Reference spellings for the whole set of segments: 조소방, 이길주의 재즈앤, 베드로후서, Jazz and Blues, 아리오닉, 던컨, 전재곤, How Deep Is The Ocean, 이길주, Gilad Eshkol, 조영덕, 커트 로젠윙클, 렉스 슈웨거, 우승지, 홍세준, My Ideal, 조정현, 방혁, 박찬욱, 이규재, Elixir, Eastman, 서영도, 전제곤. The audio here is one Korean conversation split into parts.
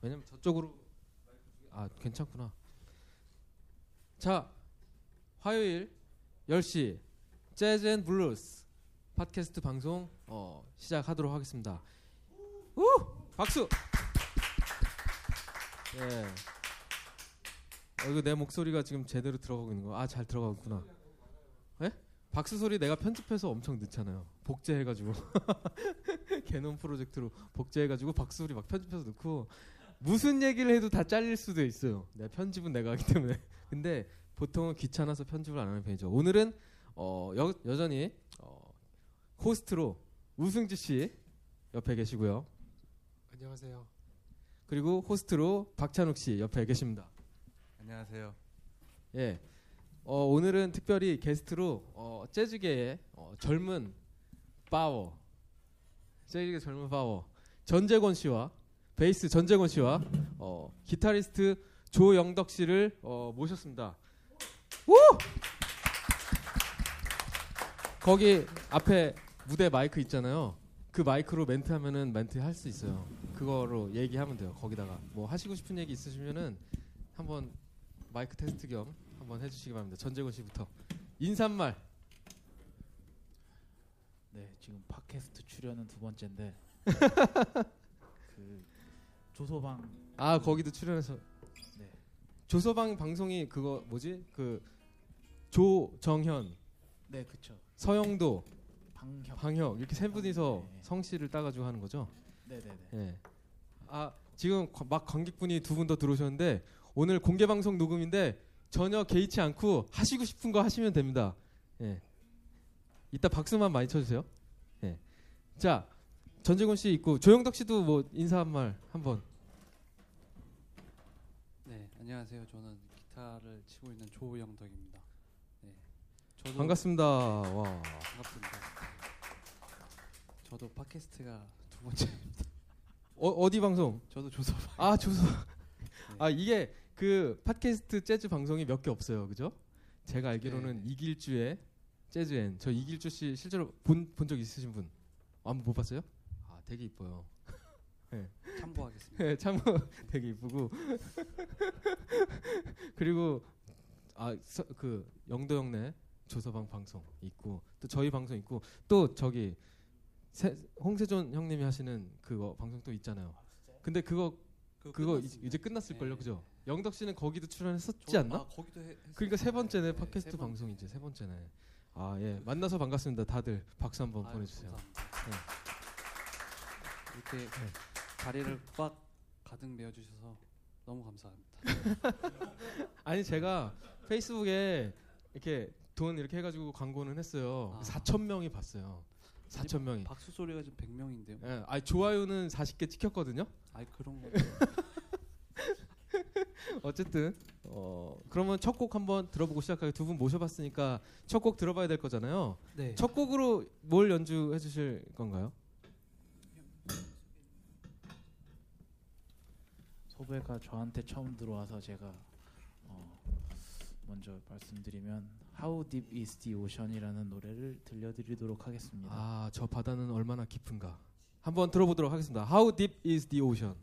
왜냐면 저쪽으로. 아, 괜찮구나. 자, 화요일 10시 재즈 앤 블루스 팟캐스트 방송 시작하도록 하겠습니다. 우! 박수. 예. 이거 내 목소리가 지금 제대로 들어가고 있는 거. 아, 잘 들어가고 있구나. 예? 박수 소리 내가 편집해서 엄청 넣잖아요. 복제해가지고 개놈 프로젝트로 복제해가지고 박수 소리 막 편집해서 넣고 무슨 얘기를 해도 다 잘릴 수도 있어요. 내가 편집은 내가 하기 때문에. 근데 보통은 귀찮아서 편집을 안 하는 편이죠. 오늘은 여전히 호스트로 우승지 씨 옆에 계시고요. 안녕하세요. 그리고 호스트로 박찬욱 씨 옆에 계십니다. 안녕하세요. 예. 오늘은 특별히 게스트로 재즈계의 젊은 파워, 재즈계의 젊은 파워 전제곤 씨와 베이스 전제곤 씨와 기타리스트 조영덕 씨를 모셨습니다. 우! 거기 앞에 무대 마이크 있잖아요. 그 마이크로 멘트 하면은 멘트 할 수 있어요. 그거로 얘기하면 돼요. 거기다가 뭐 하시고 싶은 얘기 있으시면은 한번 마이크 테스트 겸. 한번 해주시기 바랍니다. 전재곤 씨부터 인사말. 네, 지금 팟캐스트 출연은 두 번째인데 그 조소방. 아, 거기도 출연해서. 네. 조소방 방송이 그거 뭐지? 그 조정현. 네, 그렇죠. 서영도. 방혁 이렇게 세 분이서 네. 성씨를 따가지고 하는 거죠? 네, 네, 네. 예. 아, 지금 막 관객분이 두 분 더 들어오셨는데 오늘 공개 방송 녹음인데. 전혀 개의치 않고 하시고 싶은 거 하시면 됩니다. 예. 이따 박수만 많이 쳐주세요. 예. 자, 전재곤 씨 있고 조영덕 씨도 뭐 인사 한 말 한번. 네, 안녕하세요. 저는 기타를 치고 있는 조영덕입니다. 네. 저도 반갑습니다. 와. 반갑습니다. 저도 팟캐스트가 두 번째입니다. 어디 방송? 저도 조소방. 아, 조소방. 네. 아, 이게. 그 팟캐스트 재즈 방송이 몇 개 없어요, 그죠? 제가 알기로는 네. 이길주의 재즈앤. 저 이길주 씨 실제로 본 적 있으신 분? 아무 못 봤어요? 아, 되게 이뻐요. 네. 참고하겠습니다. 네, 참고 되게 이쁘고 그리고 아, 그 영도 형네 조서방 방송 있고 또 저희 방송 있고 또 저기 홍세준 형님이 하시는 그거 방송 또 있잖아요. 근데 그거 이제 끝났을 걸요, 네. 그죠? 영덕 씨는 거기도 출연했었지 않나? 아, 거기도 그러니까 세 번째네. 네, 팟캐스트 방송 이제 세 번째네. 아, 예. 만나서 반갑습니다. 다들 박수 한번 보내주세요. 네. 이렇게 네. 자리를 꽉 가득 메워주셔서 너무 감사합니다. 아니, 제가 페이스북에 이렇게 돈 이렇게 해가지고 광고는 했어요. 아. 4천 명이 봤어요. 4천 명이. 박수 소리가 지금 100명인데요. 예, 아, 좋아요는 40개 찍혔거든요. 아, 그런 거. 어쨌든 그러면 첫 곡 한번 들어보고 시작하게. 두 분 모셔봤으니까 첫 곡 들어봐야 될 거잖아요. 네. 첫 곡으로 뭘 연주해 주실 건가요? 섭외가 저한테 처음 들어와서 제가 먼저 말씀드리면 How Deep Is The Ocean이라는 노래를 들려드리도록 하겠습니다. 아, 저 바다는 얼마나 깊은가. 한번 들어보도록 하겠습니다. How Deep Is The Ocean.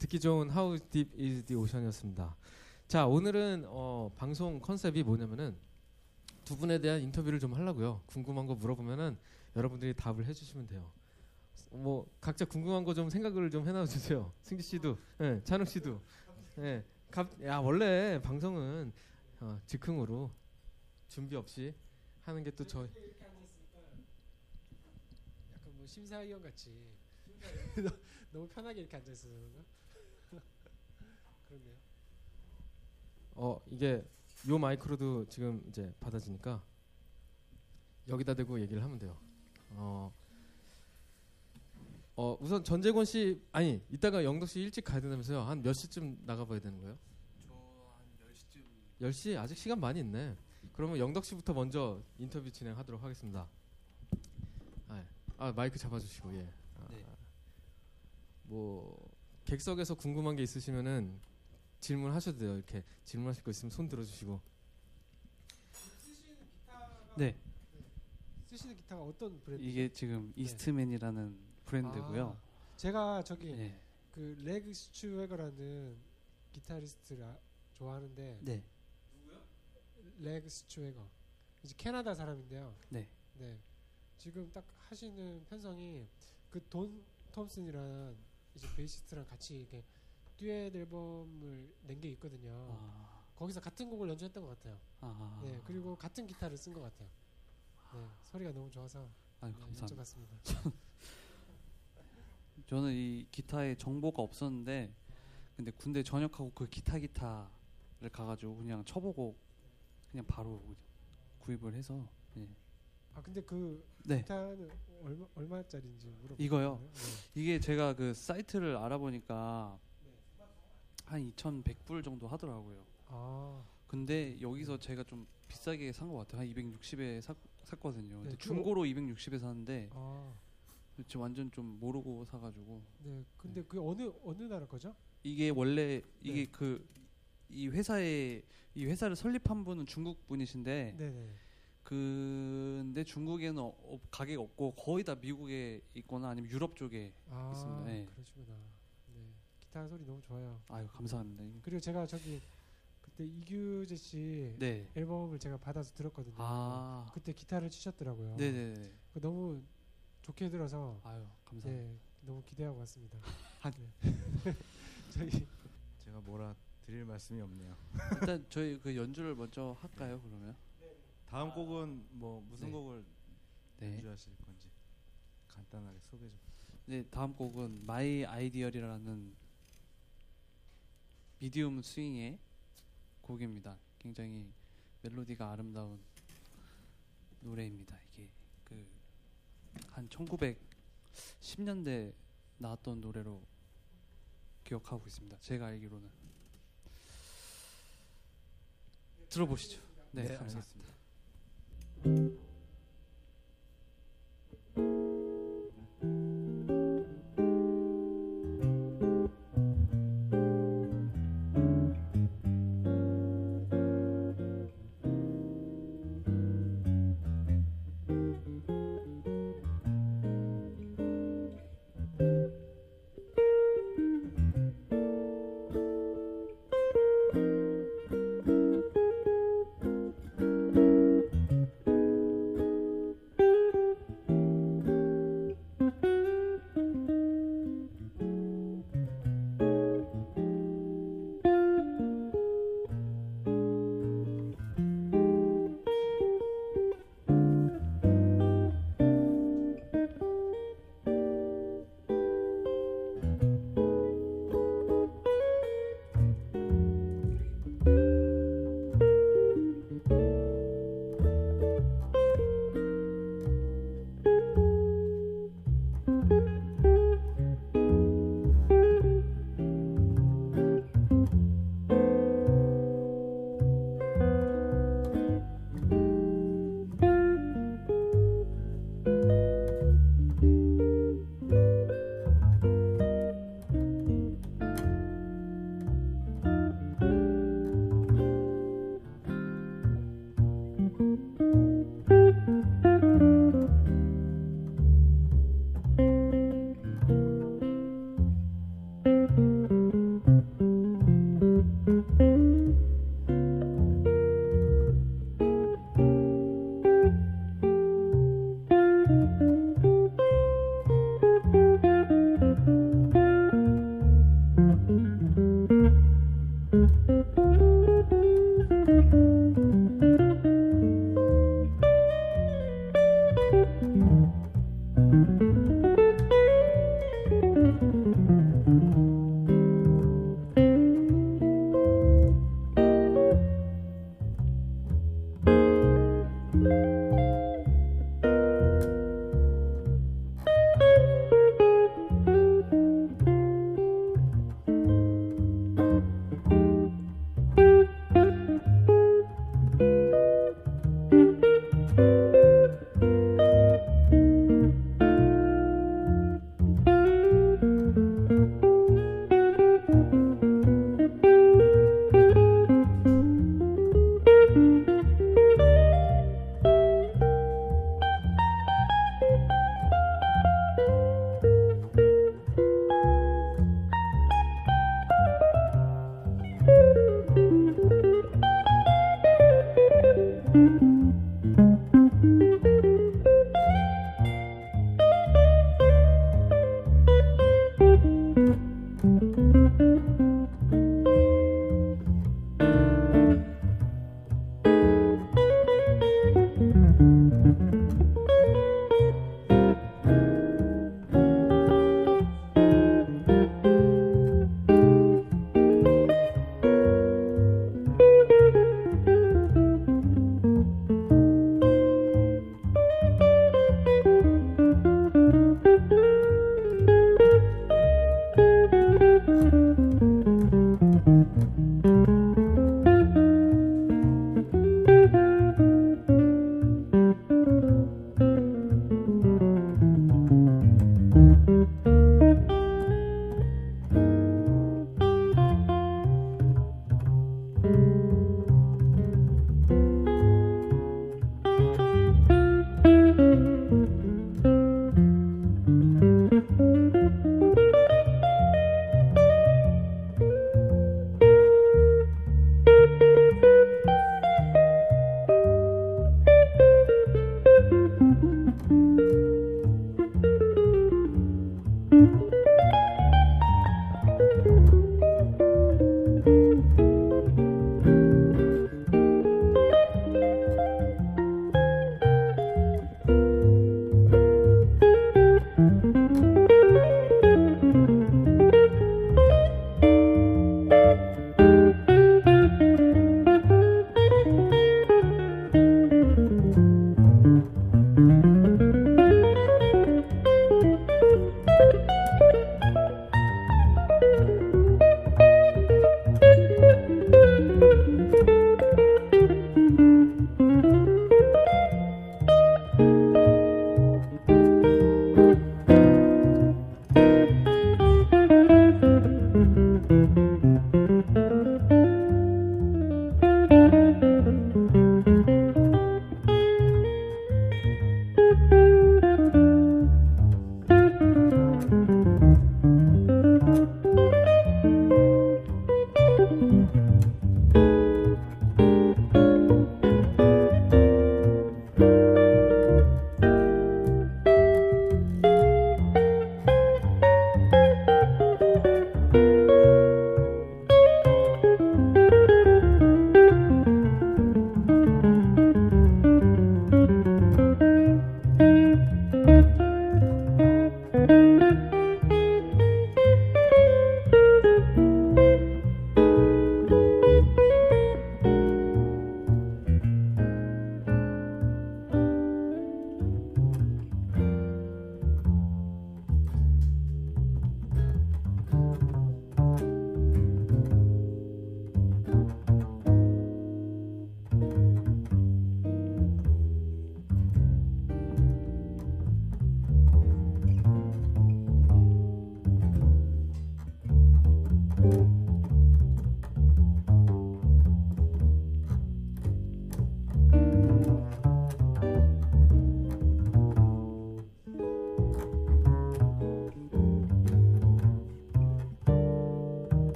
듣기 좋은 How Deep Is The Ocean이었습니다. 자, 오늘은 방송 컨셉이 뭐냐면은 두 분에 대한 인터뷰를 좀 하려고요. 궁금한 거 물어보면은 여러분들이 답을 해주시면 돼요. 뭐 각자 궁금한 거 좀 생각을 좀 해놔주세요. 승지 씨도, 네, 찬욱 씨도. 네, 야 원래 방송은 즉흥으로 준비 없이 하는 게 또 저희. 약간 뭐 심사위원 같이. 너무 편하게 이렇게 앉아 있어서 그런가? 그러네요. 이게 요 마이크로도 지금 이제 받아지니까 여기다 대고 얘기를 하면 돼요. 우선 전제곤 씨 아니 이따가 영덕 씨 일찍 가야 된다면서요? 한 몇 시쯤 나가봐야 되는 거예요? 저 한 10시쯤. 10시 아직 시간 많이 있네. 그러면 영덕 씨부터 먼저 인터뷰 진행하도록 하겠습니다. 마이크 잡아주시고 예. 네. 뭐 객석에서 궁금한 게 있으시면은 질문하셔도 돼요. 이렇게 질문하실 거 있으면 손 들어주시고. 쓰시는 기타가 어떤 브랜드? 이게 지금 네. 이스트맨이라는 브랜드고요. 제가 저기 네. 그 렉스 슈웨거라는 기타리스트를 좋아하는데. 네. 누구요? 렉스 슈웨거. 이제 캐나다 사람인데요. 네. 네. 지금 딱 하시는 편성이 그 돈 톰슨이랑 이제 베이시스트랑 같이 이렇게 듀엣 앨범을 낸 게 있거든요. 거기서 같은 곡을 연주했던 것 같아요. 네, 그리고 같은 기타를 쓴 것 같아요. 네, 소리가 너무 좋아서 감사합니다. 저는 이 기타에 정보가 없었는데 근데 군대 전역하고 그 기타를 가가지고 그냥 쳐보고 그냥 바로 구입을 해서. 네. 근데 그 네. 기타는 얼마짜리인지 물어보세요. 이거요? 네. 이게 제가 그 사이트를 알아보니까 한 2,100불 정도 하더라고요. 근데 여기서 제가 좀 비싸게 산 것 같아요. 한 260에 샀거든요. 네, 중고로 260에 샀는데 지금 완전 좀 모르고 사가지고. 네. 근데 네. 그게 어느 나라 거죠? 이게 원래 이게 네. 그 이 회사를 설립한 분은 중국 분이신데, 네네. 근데 중국에는 가게가 없고 거의 다 미국에 있거나 아니면 유럽 쪽에 있습니다. 네. 그러시구나. 네. 기타 소리 너무 좋아요. 아유, 감사합니다. 그리고 제가 저기 그때 이규재 씨 네. 앨범을 제가 받아서 들었거든요. 아. 그때 기타를 치셨더라고요. 네네. 너무 좋게 들어서 아유, 감사합니다. 네. 너무 기대하고 왔습니다. 네. 저희 제가 뭐라 드릴 말씀이 없네요. 일단 저희 그 연주를 먼저 할까요, 그러면? 다음 곡은 뭐 무슨 네. 곡을 연주하실 네. 건지 간단하게 소개 좀. 네, 다음 곡은 My Ideal이라는 미디움 스윙의 곡입니다. 굉장히 멜로디가 아름다운 노래입니다. 이게 그 한 1910년대 나왔던 노래로 기억하고 있습니다. 제가 알기로는. 들어보시죠. 네, 네, 감사합니다. 알겠습니다.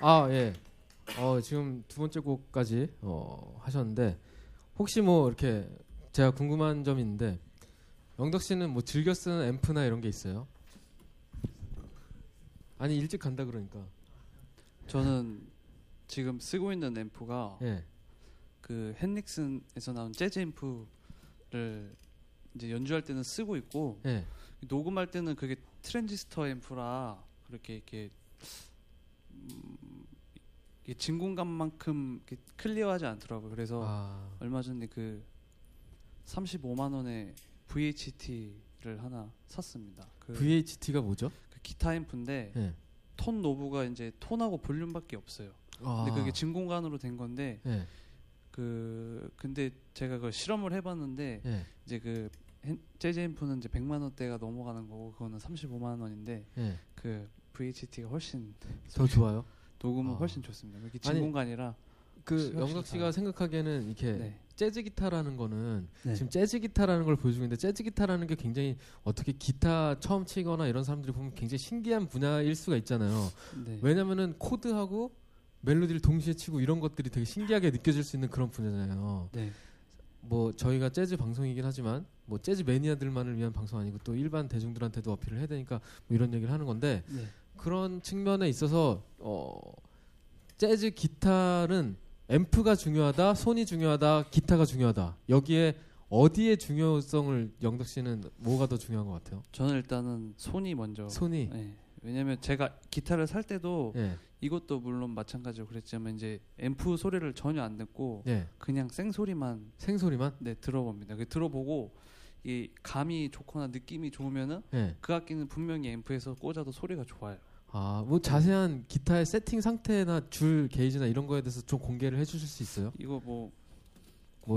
아, 예. 지금 두 번째 곡까지 하셨는데 혹시 뭐 이렇게 제가 궁금한 점이 있는데 영덕 씨는 뭐 즐겨 쓰는 앰프나 이런 게 있어요? 아니 일찍 간다 그러니까. 저는 지금 쓰고 있는 앰프가 예. 그 헨릭슨에서 나온 재즈 앰프를 이제 연주할 때는 쓰고 있고 예. 녹음할 때는 그게 트랜지스터 앰프라 그렇게 이게 진공관만큼 이렇게 클리어하지 않더라고요. 그래서 얼마 전에 그 35만 원에 VHT를 하나 샀습니다. 그 VHT가 뭐죠? 그 기타 앰프인데 예. 톤 노브가 이제 톤하고 볼륨밖에 없어요. 근데 그게 진공관으로 된 건데 예. 근데 제가 그걸 실험을 해봤는데 예. 이제 그 재즈 앰프는 이제 100만 원대가 넘어가는 거고 그거는 35만 원인데 예. 그 VHT가 훨씬 더 좋아요. 녹음은 훨씬 좋습니다. 이렇게 진공관이라 그 영덕 씨가 생각하기에는 이렇게 네. 재즈 기타라는 거는 네. 지금 재즈 기타라는 걸 보여주고 있는데 재즈 기타라는 게 굉장히 어떻게 기타 처음 치거나 이런 사람들이 보면 굉장히 신기한 분야일 수가 있잖아요. 네. 왜냐면은 코드하고 멜로디를 동시에 치고 이런 것들이 되게 신기하게 느껴질 수 있는 그런 분야잖아요. 네. 뭐 저희가 재즈 방송이긴 하지만 뭐 재즈 매니아들만을 위한 방송 아니고 또 일반 대중들한테도 어필을 해야 되니까 뭐 이런 얘기를 하는 건데 네. 그런 측면에 있어서 재즈 기타는 앰프가 중요하다, 손이 중요하다, 기타가 중요하다. 여기에 어디에 중요성을 영덕 씨는 뭐가 더 중요한 것 같아요? 저는 일단은 손이 먼저. 손이. 네. 왜냐면 제가 기타를 살 때도 네. 이것도 물론 마찬가지로 그랬지만 이제 앰프 소리를 전혀 안 듣고 네. 그냥 생소리만. 생소리만? 네, 들어봅니다. 들어보고 이 감이 좋거나 느낌이 좋으면은 네. 그 악기는 분명히 앰프에서 꽂아도 소리가 좋아요. 뭐 자세한 기타의 세팅 상태나 줄 게이지나 이런 거에 대해서 좀 공개를 해주실 수 있어요? 이거 뭐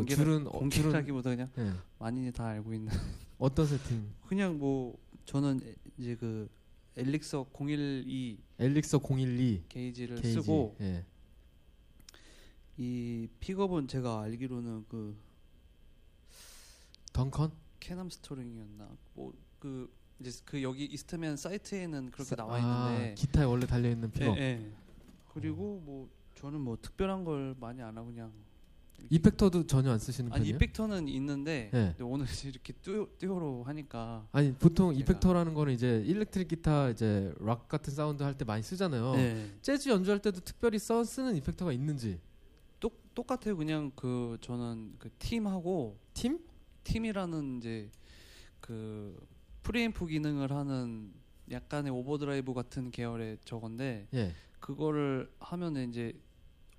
줄은 공개라기보다 그냥 네. 많이 다 알고 있는 어떤 세팅? 그냥 뭐 저는 이제 그 엘릭서 012 게이지를 쓰고 예. 이 픽업은 제가 알기로는 그 던컨? 캐남스토링이었나? 뭐 그 여기 이스트맨 사이트에는 그렇게 나와 있는데 기타에 원래 달려 있는 픽업. 예, 예. 그리고 뭐 저는 뭐 특별한 걸 많이 안 하고 그냥 이펙터도 전혀 안 쓰시는 편이에요? 아니 이펙터는 있는데 예. 오늘 이렇게 듀오로 하니까 아니 보통 이펙터라는 거는 이제 일렉트릭 기타 이제 락 같은 사운드 할 때 많이 쓰잖아요. 예. 재즈 연주할 때도 특별히 쓰는 이펙터가 있는지? 똑같아요. 그냥 그 저는 그 팀하고 팀이라는 이제 그 프리앰프 기능을 하는 약간의 오버드라이브 같은 계열의 저건데 예. 그거를 하면 이제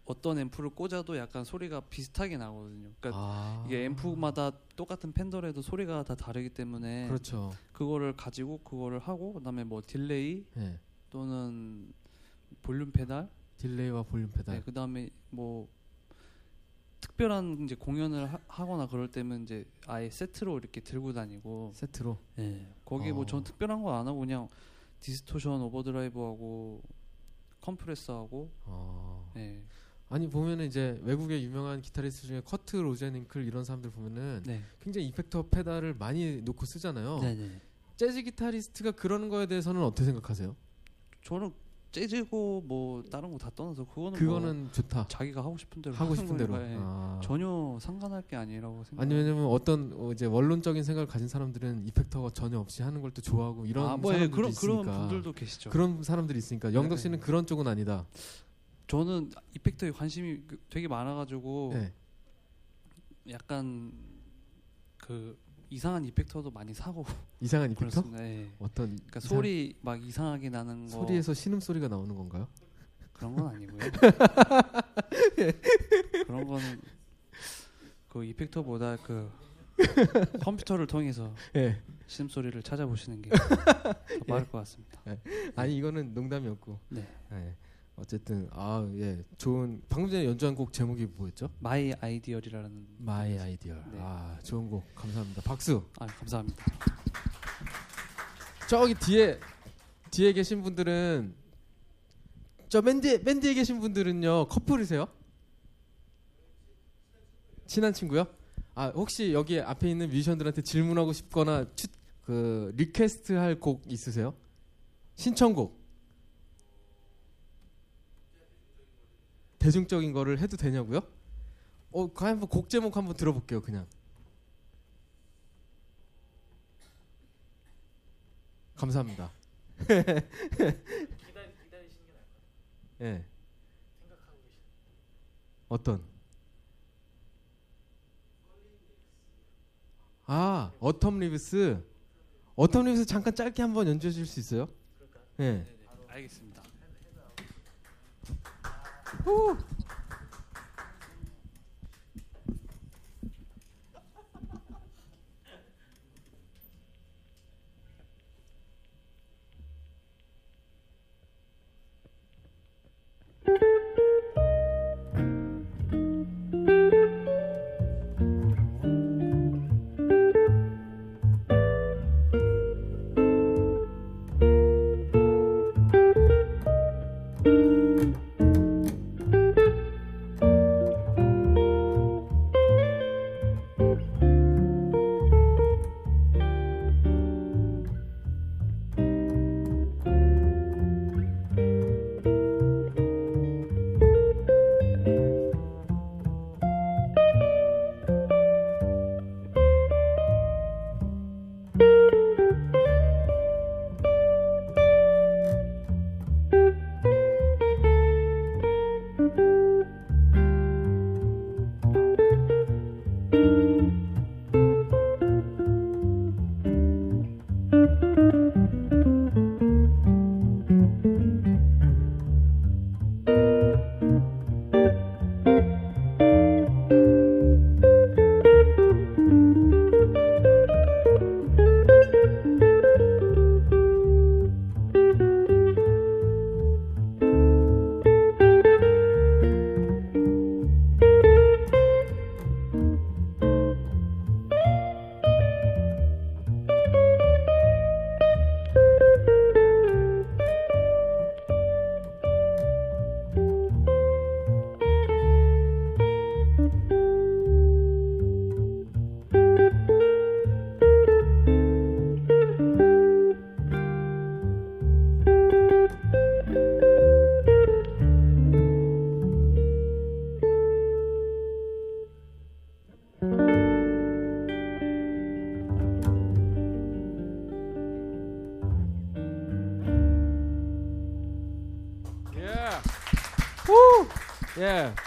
어떤 앰프를 꽂아도 약간 소리가 비슷하게 나거든요. 그러니까 이게 앰프마다 똑같은 팬더라도 소리가 다 다르기 때문에 그렇죠. 그거를 가지고 그거를 하고 그다음에 뭐 딜레이 예. 또는 볼륨 페달, 딜레이와 볼륨 페달. 네, 그다음에 뭐 특별한 이제 공연을 하거나 그럴 때면 이제 아예 세트로 이렇게 들고 다니고 세트로. 예. 거기 뭐 전 특별한 거 안 하고 그냥 디스토션 오버드라이브하고 컴프레서하고. 예. 아니 보면은 이제 외국의 유명한 기타리스트 중에 커트 로젠윙클 이런 사람들 보면은 네. 굉장히 이펙터 페달을 많이 놓고 쓰잖아요. 네네. 재즈 기타리스트가 그런 거에 대해서는 어떻게 생각하세요? 저는 재즈고 뭐 다른 거 다 떠나서 그거는 뭐 좋다. 자기가 하고 싶은 대로 전혀 상관할 게 아니라고 생각. 아니 왜냐면 어떤 이제 원론적인 생각을 가진 사람들은 이펙터가 전혀 없이 하는 걸 또 좋아하고 이런 사람들이 있으니까. 그런 분들도 계시죠. 그런 사람들이 있으니까 영덕 씨는 네. 그런 쪽은 아니다. 저는 이펙터에 관심이 되게 많아가지고 네. 약간 그 이상한 이펙터도 많이 사고. 이상한 이펙터? 네. 어떤 그러니까 소리 막 이상하게 나는 거. 소리에서 신음 소리가 나오는 건가요? 그런 건 아니고요. 그런 거는 그 이펙터보다 그 컴퓨터를 통해서 예. 신음 소리를 찾아보시는 게 더 빠를 예. 것 같습니다. 예. 아니 이거는 농담이었고. 네. 예. 어쨌든 예. 좋은 방금 전에 연주한 곡 제목이 뭐였죠? My Ideal이라는 My Ideal. 네. 좋은 곡 감사합니다. 박수. 감사합니다. 저기 뒤에 계신 분들은 저 맨 뒤에 계신 분들은요. 커플이세요? 친한 친구요? 혹시 여기 앞에 있는 뮤지션들한테 질문하고 싶거나 그 리퀘스트 할 곡 있으세요? 신청곡. 대중적인 거를 해도 되냐고요? 한번 곡 제목 한번 들어볼게요, 그냥. 감사합니다. 기다리시는 게 나을 것 같아요. 네. 생각하고 계신. 어떤? 아, Autumn Leaves. Autumn Leaves 잠깐 짧게 한번 연주해 주실 수 있어요? 그럴까요? 네. 알겠습니다. 후.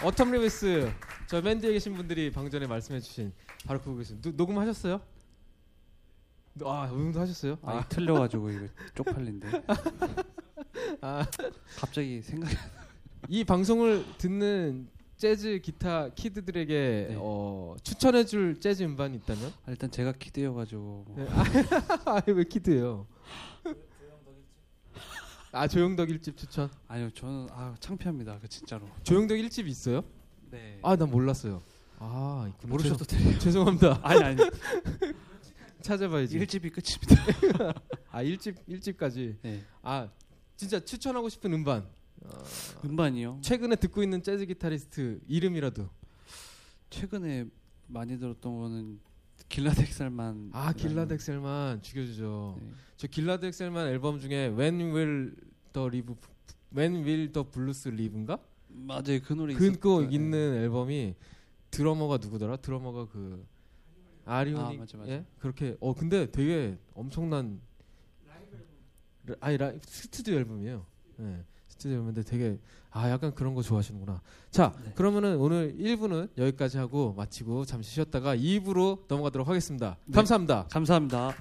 Autumn Leaves, 저 밴드에 계신 분들이 방전에 말씀해주신 바로 그거 계신. 녹음하셨어요? 아, 녹음도 하셨어요? 아니, 틀려가지고 이거 쪽팔린데. 갑자기 생각이. 이 방송을 듣는 재즈 기타 키드들에게 네. 추천해줄 재즈 음반이 있다면? 일단 제가 키드여가지고. 네. 왜 키드예요? 조영덕 1집 추천? 아니요, 저는 창피합니다. 그 진짜로. 조영덕 1집 있어요? 네. 난 몰랐어요. 모르셔도 돼요. 죄송합니다. 아니. 찾아봐야지. 1집이 끝입니다. 1집까지. 네. 진짜 추천하고 싶은 음반. 음반이요? 최근에 듣고 있는 재즈 기타리스트 이름이라도. 최근에 많이 들었던 거는 길라드 엑셀만. 길라드 엑셀만 죽여주죠. 네. 저 길라드 엑셀만 앨범 중에 When Will the Blues Live인가? 맞아요, 그 노래. 그거 있는 앨범이 드러머가 누구더라? 드러머가 그 아리오닉. 맞아. 예? 그렇게. 근데 되게 엄청난 스튜디오 앨범이에요. 예. 스튜디오 앨범인데 되게 약간 그런 거 좋아하시는구나. 자, 네. 그러면은 오늘 1부는 여기까지 하고 마치고 잠시 쉬었다가 2부로 넘어가도록 하겠습니다. 네. 감사합니다.